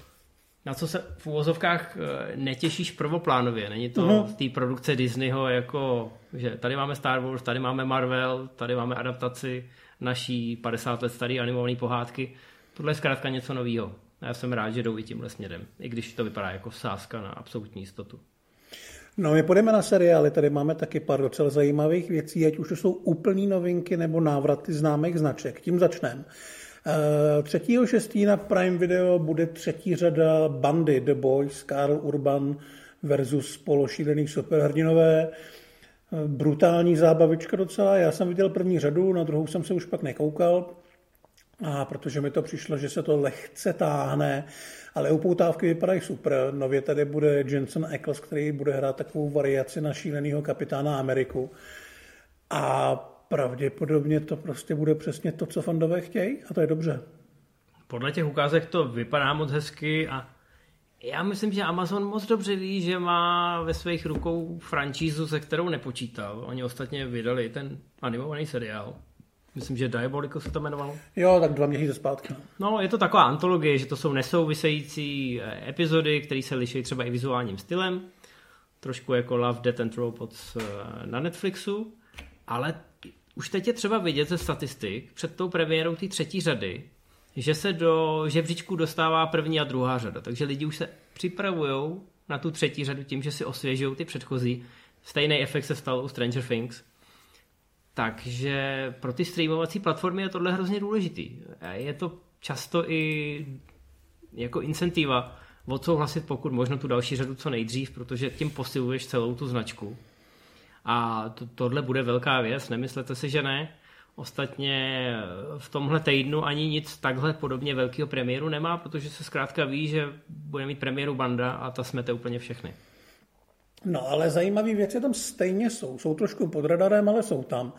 na co se v uvozovkách netěšíš prvoplánově. Není to no. z té produkce Disneyho jako, že tady máme Star Wars, tady máme Marvel, tady máme adaptaci naší padesát let starý animované pohádky. Tohle je zkrátka něco novýho. Já jsem rád, že jdou i tímhle směrem, i když to vypadá jako sázka na absolutní jistotu. No, my půjdeme na seriály, tady máme taky pár docela zajímavých věcí, ať už to jsou úplný novinky nebo návraty známých značek. Tím začneme. třetího šestého na Prime Video bude třetí řada Bandy, The Boys, Karl Urban versus pološílený superhrdinové. Brutální zábavička docela. Já jsem viděl první řadu, na druhou jsem se už pak nekoukal, a protože mi to přišlo, že se to lehce táhne, ale upoutávky vypadají super. Nově tady bude Jensen Ackles, který bude hrát takovou variaci na šílenýho kapitána Ameriku. A pravděpodobně to prostě bude přesně to, co fandové chtějí a to je dobře. Podle těch ukázek to vypadá moc hezky a já myslím, že Amazon moc dobře ví, že má ve svých rukou franšízu, se kterou nepočítal. Oni ostatně vydali ten animovaný seriál. Myslím, že Diabolico se to jmenovalo. Jo, tak dva měsíce zpátky. No, je to taková antologie, že to jsou nesouvisející epizody, které se liší třeba i vizuálním stylem. Trošku jako Love, Death and Robots na Netflixu, ale už teď je třeba vidět ze statistik před tou premiérou té třetí řady, že se do žebříčku dostává první a druhá řada. Takže lidi už se připravujou na tu třetí řadu tím, že si osvěžují ty předchozí. Stejný efekt se stal u Stranger Things. Takže pro ty streamovací platformy je tohle hrozně důležitý. Je to často i jako incentiva odsouhlasit pokud možno tu další řadu co nejdřív, protože tím posiluješ celou tu značku. A to, tohle bude velká věc, nemyslete si, že ne. Ostatně v tomhle týdnu ani nic takhle podobně velkého premiéru nemá, protože se zkrátka ví, že bude mít premiéru Banda a ta smete úplně všechny. No ale zajímavé věci tam stejně jsou. Jsou trošku pod radarem, ale jsou tam.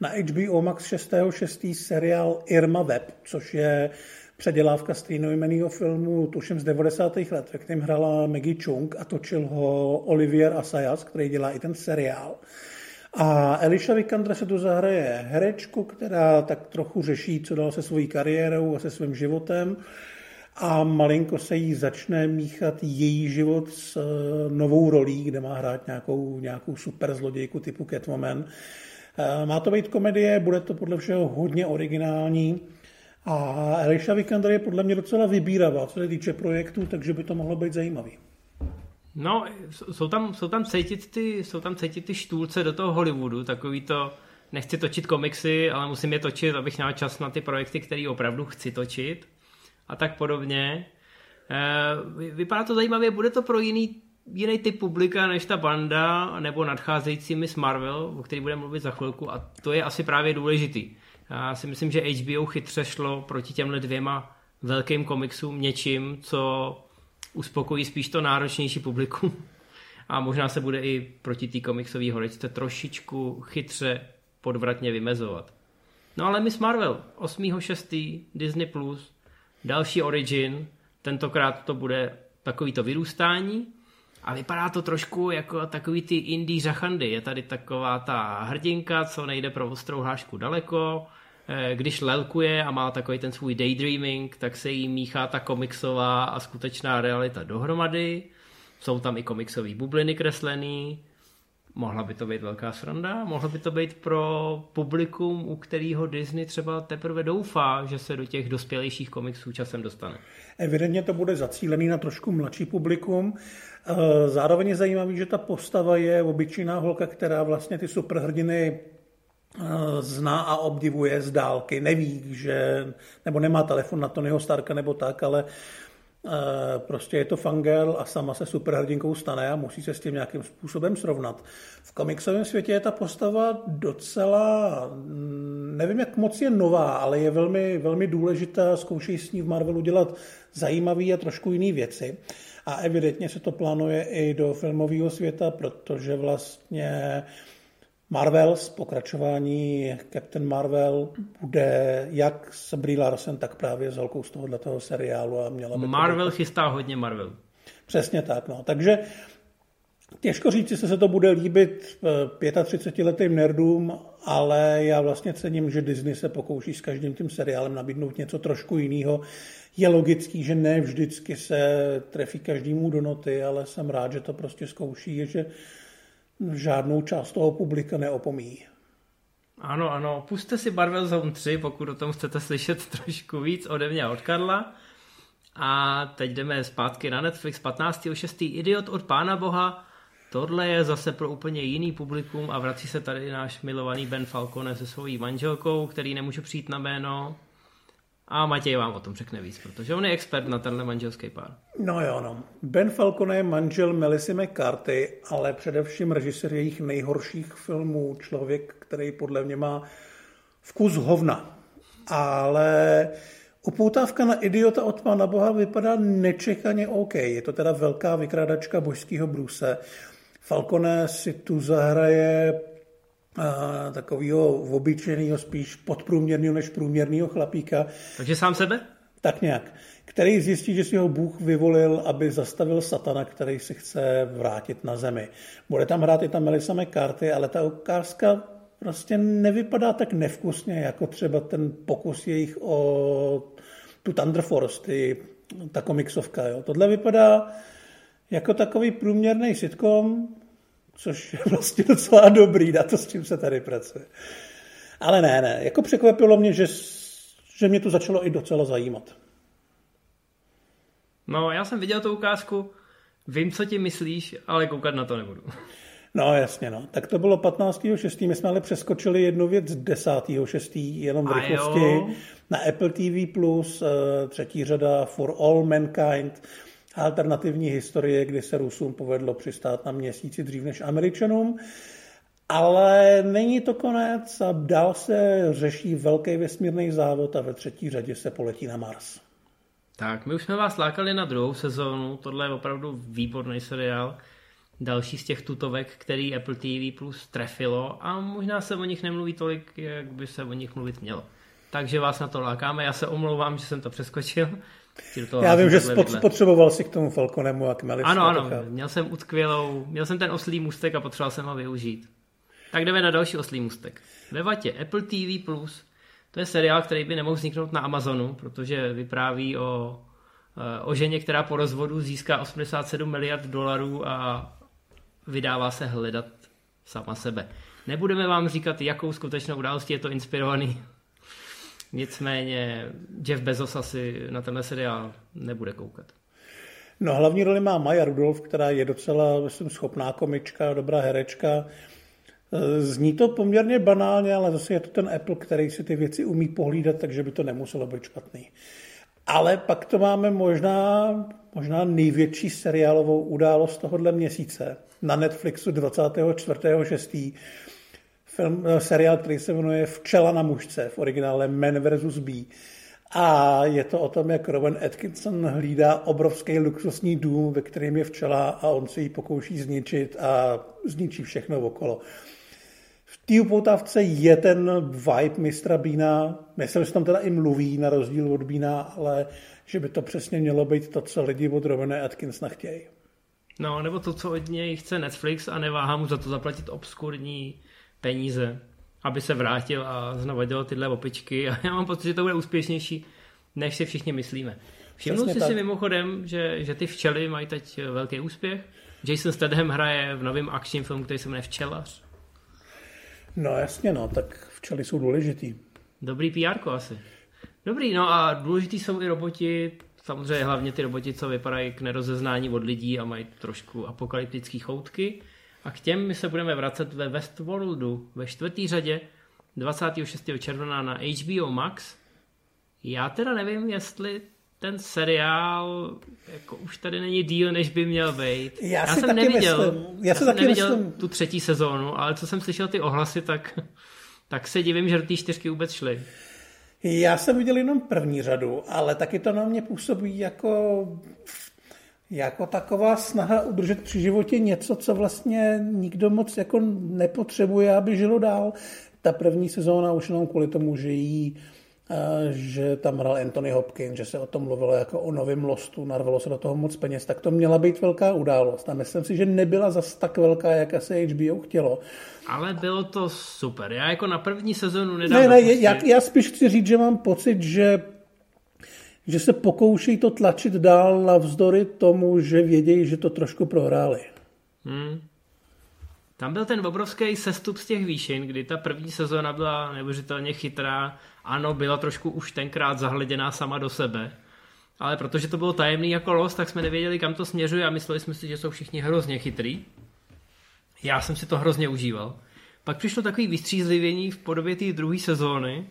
Na H B O Max šestého šestého seriál Irma Web, což je předělávka stejnojmenného filmu tuším z devadesátých let, ve kterém hrála Maggie Chung a točil ho Olivier Assayas, který dělá i ten seriál. A Alicia Vikander se tu zahraje herečku, která tak trochu řeší, co dál se svojí kariérou a se svým životem. A malinko se jí začne míchat její život s novou rolí, kde má hrát nějakou, nějakou super zlodějku typu Catwoman. Má to být komedie, bude to podle všeho hodně originální. A Alicia Vikander je podle mě docela vybíravá, co se týče projektů, takže by to mohlo být zajímavý. No, jsou tam, jsou tam cítit ty, jsou tam cítit ty štůlce do toho Hollywoodu, takový to, nechci točit komiksy, ale musím je točit, abych měl čas na ty projekty, které opravdu chci točit a tak podobně. E, vypadá to zajímavě, bude to pro jiný, jiný typ publika než ta banda nebo nadcházející Miss Marvel, o který budeme mluvit za chvilku, a to je asi právě důležitý. Já si myslím, že H B O chytře šlo proti těmhle dvěma velkým komiksům něčím, co uspokojí spíš to náročnější publikum a možná se bude i proti té komiksové horečce trošičku chytře podvratně vymezovat. No ale Miss Marvel, osmého šestého Disney Plus, další origin, tentokrát to bude takovýto vyrůstání a vypadá to trošku jako takový ty indie řachandy. Je tady taková ta hrdinka, co nejde pro ostrou hlášku daleko, když lelkuje a má takový ten svůj daydreaming, tak se jí míchá ta komiksová a skutečná realita dohromady. Jsou tam i komiksové bubliny kreslený. Mohla by to být velká sranda, mohla by to být pro publikum, u kterého Disney třeba teprve doufá, že se do těch dospělejších komiksů časem dostane. Evidentně to bude zacílený na trošku mladší publikum. Zároveň je zajímavý, že ta postava je obyčejná holka, která vlastně ty superhrdiny zná a obdivuje z dálky, neví, že, nebo nemá telefon na Tonyho Starka nebo tak, ale e, prostě je to fangirl a sama se superhrdinkou stane a musí se s tím nějakým způsobem srovnat. V komiksovém světě je ta postava docela, nevím jak moc je nová, ale je velmi, velmi důležitá, zkoušejí s ní v Marvelu dělat zajímavé a trošku jiné věci. A evidentně se to plánuje i do filmového světa, protože vlastně Marvel z pokračování Captain Marvel bude jak s Brie Larson, tak právě s holkou z tohoto seriálu. A měla by Marvel to chystá hodně Marvel. Přesně tak. No. Takže těžko říct, jestli se to bude líbit třicetipětiletým nerdům, ale já vlastně cením, že Disney se pokouší s každým tím seriálem nabídnout něco trošku jiného. Je logický, že ne vždycky se trefí každému do noty, ale jsem rád, že to prostě zkouší, že žádnou část toho publika neopomíjí. Ano, ano. Pusťte si Marvel Zone tři, pokud o tom chcete slyšet trošku víc ode mě a od Karla. A teď jdeme zpátky na Netflix. patnáctého šestého Idiot od Pána Boha. Tohle je zase pro úplně jiný publikum a vrací se tady náš milovaný Ben Falcone se svojí manželkou, který nemůže přijít na jméno. A Matěj vám o tom řekne víc, protože on je expert na tenhle manželský pár. No jo, no. Ben Falcone je manžel Melissy McCarthy, ale především režisér jejich nejhorších filmů, člověk, který podle mě má vkus hovna. Ale upoutávka na Idiota od Pána Boha vypadá nečekaně OK. Je to teda velká vykrádačka božského bruse. Falcone si tu zahraje takového obyčejného, spíš podprůměrného než průměrného chlapíka. Takže sám sebe? Tak nějak. Který zjistí, že si ho Bůh vyvolil, aby zastavil satana, který se chce vrátit na zemi. Bude tam hrát i ta Melissa McCarthy, ale ta ukázka prostě nevypadá tak nevkusně, jako třeba ten pokus jejich o tu Thunder Force, ty, ta komiksovka. Jo. Tohle vypadá jako takový průměrný sitcom, což je vlastně docela dobrý, na to, s čím se tady pracuje. Ale ne, ne, jako překvapilo mě, že, že mě to začalo i docela zajímat. No, já jsem viděl tu ukázku, vím, co ti myslíš, ale koukat na to nebudu. No, jasně, no. Tak to bylo patnáctého šestého My jsme ale přeskočili jednu věc desátého šestého jenom v rychlosti. Na Apple T V Plus, třetí řada For All Mankind, alternativní historie, kdy se Rusům povedlo přistát na měsíci dřív než Američanům. Ale není to konec a dál se řeší velký vesmírný závod a ve třetí řadě se poletí na Mars. Tak, my už jsme vás lákali na druhou sezónu, tohle je opravdu výborný seriál. Další z těch tutovek, který Apple T V Plus trefilo a možná se o nich nemluví tolik, jak by se o nich mluvit mělo. Takže vás na to lákáme, já se omlouvám, že jsem to přeskočil. Já vím, že potřeboval si k tomu Falconemu a k Melissa. Ano, ano, měl jsem utkvělou, měl jsem ten oslý můstek a potřeboval jsem ho využít. Tak jdeme na další oslý můstek. Ve vatě Apple T V plus. To je seriál, který by nemohl vzniknout na Amazonu, protože vypráví o, o ženě, která po rozvodu získá osmdesát sedm miliard dolarů a vydává se hledat sama sebe. Nebudeme vám říkat, jakou skutečnou událostí je to inspirovaný. Nicméně Jeff Bezos asi na tenhle seriál nebude koukat. No, hlavní roli má Maja Rudolph, která je docela, myslím, schopná komička, dobrá herečka. Zní to poměrně banálně, ale zase je to ten Apple, který si ty věci umí pohlídat, takže by to nemuselo být špatný. Ale pak to máme možná, možná největší seriálovou událost tohohle měsíce. Na Netflixu dvacátého čtvrtého šestého Film, seriál, který se jmenuje Včela na mužce, v originále Man versus. Bee. A je to o tom, jak Rowan Atkinson hlídá obrovský luxusní dům, ve kterém je včela a on se jí pokouší zničit a zničí všechno okolo. V té upoutávce je ten vibe mistra Beana, myslím, že tam teda i mluví na rozdíl od Beana, ale že by to přesně mělo být to, co lidi od Rowana Atkinsona chtějí. No, nebo to, co od něj chce Netflix a neváhá mu za to zaplatit obskurní peníze, aby se vrátil a znovu dělal tyhle opičky. A já mám pocit, že to bude úspěšnější, než si všichni myslíme. Všimnul jsi si mimochodem, že, že ty včely mají teď velký úspěch? Jason Statham hraje v novém akčním filmu, který se jmenuje Včelař. No jasně, no, tak včely jsou důležitý. Dobrý pé erko asi. Dobrý, no a důležitý jsou i roboti, samozřejmě hlavně ty roboti, co vypadají k nerozeznání od lidí a mají trošku apokalyptický choutky. A k těm my se budeme vracet ve Westworldu ve čtvrtý řadě dvacátého šestého června na H B O Max. Já teda nevím, jestli ten seriál jako už tady není díl, než by měl být. Já, já jsem neviděl, myslím. Já já jsem taky neviděl myslím. tu třetí sezónu, ale co jsem slyšel ty ohlasy, tak, tak se divím, že do té čtyřky vůbec šly. Já jsem viděl jenom první řadu, ale taky to na mě působí jako... jako taková snaha udržet při životě něco, co vlastně nikdo moc jako nepotřebuje, aby žilo dál. Ta první sezóna už jenom kvůli tomu, že jí, že tam hrál Anthony Hopkins, že se o tom mluvilo jako o novém Lostu, narvalo se do toho moc peněz, tak to měla být velká událost. A myslím si, že nebyla zas tak velká, jak asi H B O chtělo. Ale bylo to super. Já jako na první sezónu nedám... Ne, ne, já, já spíš chci říct, že mám pocit, že že se pokouší to tlačit dál navzdory tomu, že vědějí, že to trošku prohráli. Hmm. Tam byl ten obrovský sestup z těch výšin, kdy ta první sezóna byla neuvěřitelně chytrá. Ano, byla trošku už tenkrát zahleděná sama do sebe. Ale protože to bylo tajemný jako Lost, tak jsme nevěděli, kam to směřuje a mysleli jsme si, že jsou všichni hrozně chytrý. Já jsem si to hrozně užíval. Pak přišlo takový vystřízlivění v podobě té druhé sezóny,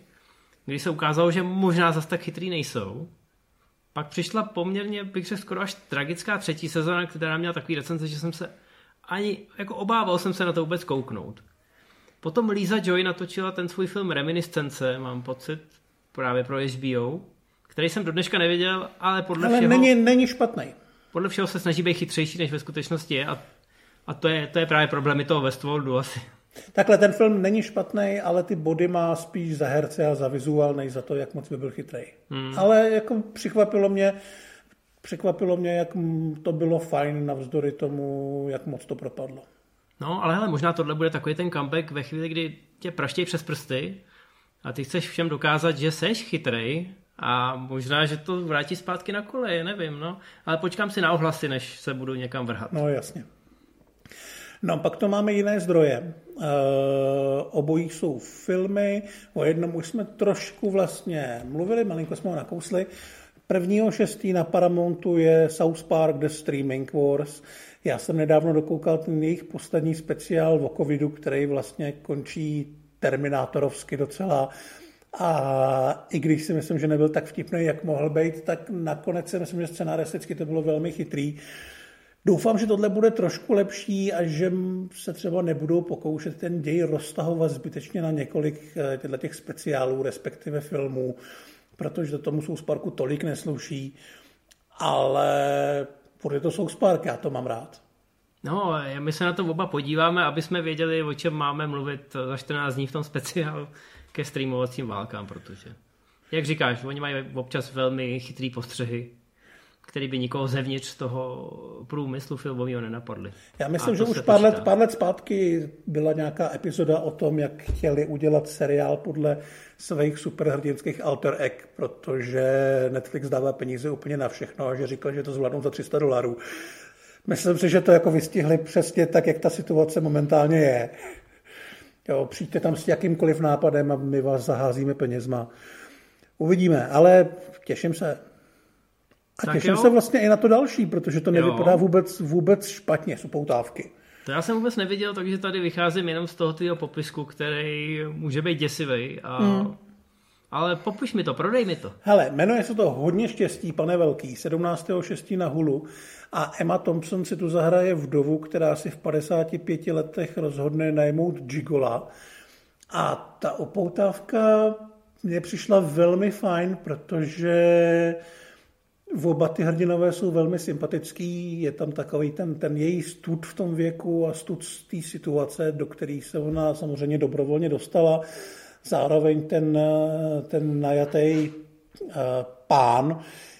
kdy se ukázalo, že možná zas tak chytrý nejsou. Pak přišla poměrně, bych řekl, skoro až tragická třetí sezona, která měla takový recenze, že jsem se ani, jako obával jsem se na to vůbec kouknout. Potom Lisa Joy natočila ten svůj film Reminiscence, mám pocit, právě pro H B O, který jsem do dneška neviděl, ale podle ale všeho... Ale není, není špatný. Podle všeho se snaží být chytřejší, než ve skutečnosti je a, a to je, to je právě problémy toho Westworldu asi. Takhle ten film není špatný, ale ty body má spíš za herce a za vizuál, než za to, jak moc by byl chytrý. Hmm. Ale jako překvapilo mě, překvapilo mě, jak to bylo fajn navzdory tomu, jak moc to propadlo. No, ale hele, možná tohle bude takový ten comeback ve chvíli, kdy tě praštějí přes prsty a ty chceš všem dokázat, že seš chytrej a možná, že to vrátí zpátky na koleje, nevím, no. Ale počkám si na ohlasy, než se budu někam vrhat. No, jasně. No, pak to máme jiné zdroje. Uh, obojí jsou filmy, o jednom už jsme trošku vlastně mluvili, malinko jsme ho nakousli. Prvního šestý na Paramountu je South Park, The Streaming Wars. Já jsem nedávno dokoukal ten jejich poslední speciál o covidu, který vlastně končí terminátorovsky docela. A i když si myslím, že nebyl tak vtipný, jak mohl být, tak nakonec si myslím, že scénaristicky to bylo velmi chytrý. Doufám, že tohle bude trošku lepší a že se třeba nebudou pokoušet ten děj roztahovat zbytečně na několik těch speciálů, respektive filmů, protože do tomu South Parku tolik nesluší, ale bude to South Park, já to mám rád. No, my se na to oba podíváme, aby jsme věděli, o čem máme mluvit za čtrnáct dní v tom speciálu ke streamovacím válkám, protože, jak říkáš, oni mají občas velmi chytrý postřehy. který by nikoho zevnitř z toho průmyslu filmového nenapadly. Já myslím, že už pár let, pár let zpátky byla nějaká epizoda o tom, jak chtěli udělat seriál podle svých superhrdinských alter egg, protože Netflix dává peníze úplně na všechno a že říkal, že to zvládnou za tři sta dolarů. Myslím si, že to jako vystihli přesně tak, jak ta situace momentálně je. Jo, přijďte tam s jakýmkoliv nápadem a my vás zaházíme penězma. Uvidíme, ale těším se. A tak těším jo. se vlastně i na to další, protože to nevypadá vůbec, vůbec špatně, jsou poutávky. To já jsem vůbec neviděl, takže tady vycházím jenom z toho tyho popisku, který může být děsivej. A... Mm. Ale popiš mi to, prodej mi to. Hele, jmenuje se to Hodně štěstí, pane velký, sedmnáctého šestého na Hulu a Emma Thompson si tu zahraje vdovu, která si v padesáti pěti letech rozhodne najmout gigola. A ta opoutávka mně přišla velmi fajn, protože oba ty hrdinové jsou velmi sympatický, je tam takový ten, ten její stud v tom věku a stud z té situace, do které se ona samozřejmě dobrovolně dostala. Zároveň ten, ten najatý pán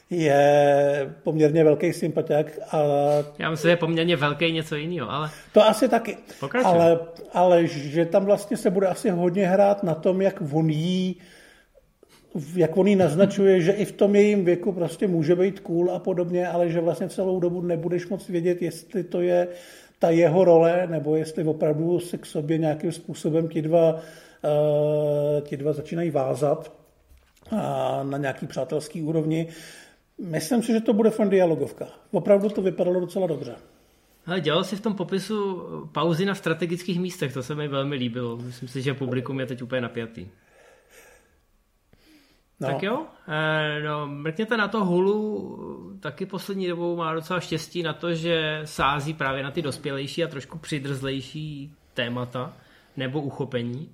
je poměrně velký sympatiák. Ale... Já myslím, že je poměrně velký něco jiného, ale... To asi taky. Ale, ale že tam vlastně se bude asi hodně hrát na tom, jak on jí... jak on jí naznačuje, že i v tom jejím věku prostě může být cool a podobně, ale že vlastně celou dobu nebudeš moc vědět, jestli to je ta jeho role, nebo jestli opravdu se k sobě nějakým způsobem ti dva, uh, ti dva začínají vázat a na nějaký přátelský úrovni. Myslím si, že to bude fun dialogovka. Opravdu to vypadalo docela dobře. Ale dělal si v tom popisu pauzy na strategických místech, to se mi velmi líbilo. Myslím si, že publikum je teď úplně napjatý. No. Tak jo, no, mrkněte na to Hulu, taky poslední dobou má docela štěstí na to, že sází právě na ty dospělejší a trošku přidrzlejší témata nebo uchopení.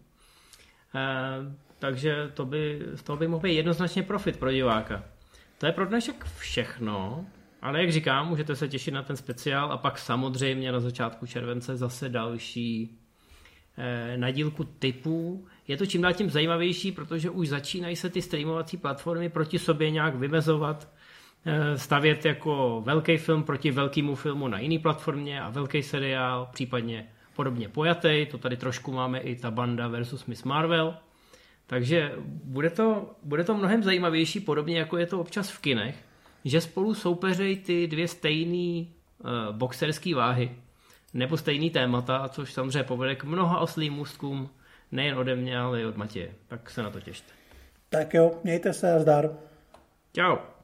Takže to by, z toho by mohl být jednoznačně profit pro diváka. To je pro dnešek všechno, ale jak říkám, můžete se těšit na ten speciál a pak samozřejmě na začátku července zase další na dílku typů. Je to čím dál tím zajímavější, protože už začínají se ty streamovací platformy proti sobě nějak vymezovat, stavět jako velký film proti velkému filmu na jiný platformě a velký seriál, případně podobně pojatej. To tady trošku máme i ta banda versus Miss Marvel. Takže bude to, bude to mnohem zajímavější, podobně jako je to občas v kinech, že spolu soupeřejí ty dvě stejné uh, boxerské váhy nebo stejný témata, což samozřejmě povede k mnoha oslým můstkům, nejen ode mě, ale i od Matěje. Tak se na to těšte. Tak jo, mějte se a zdar. Čau.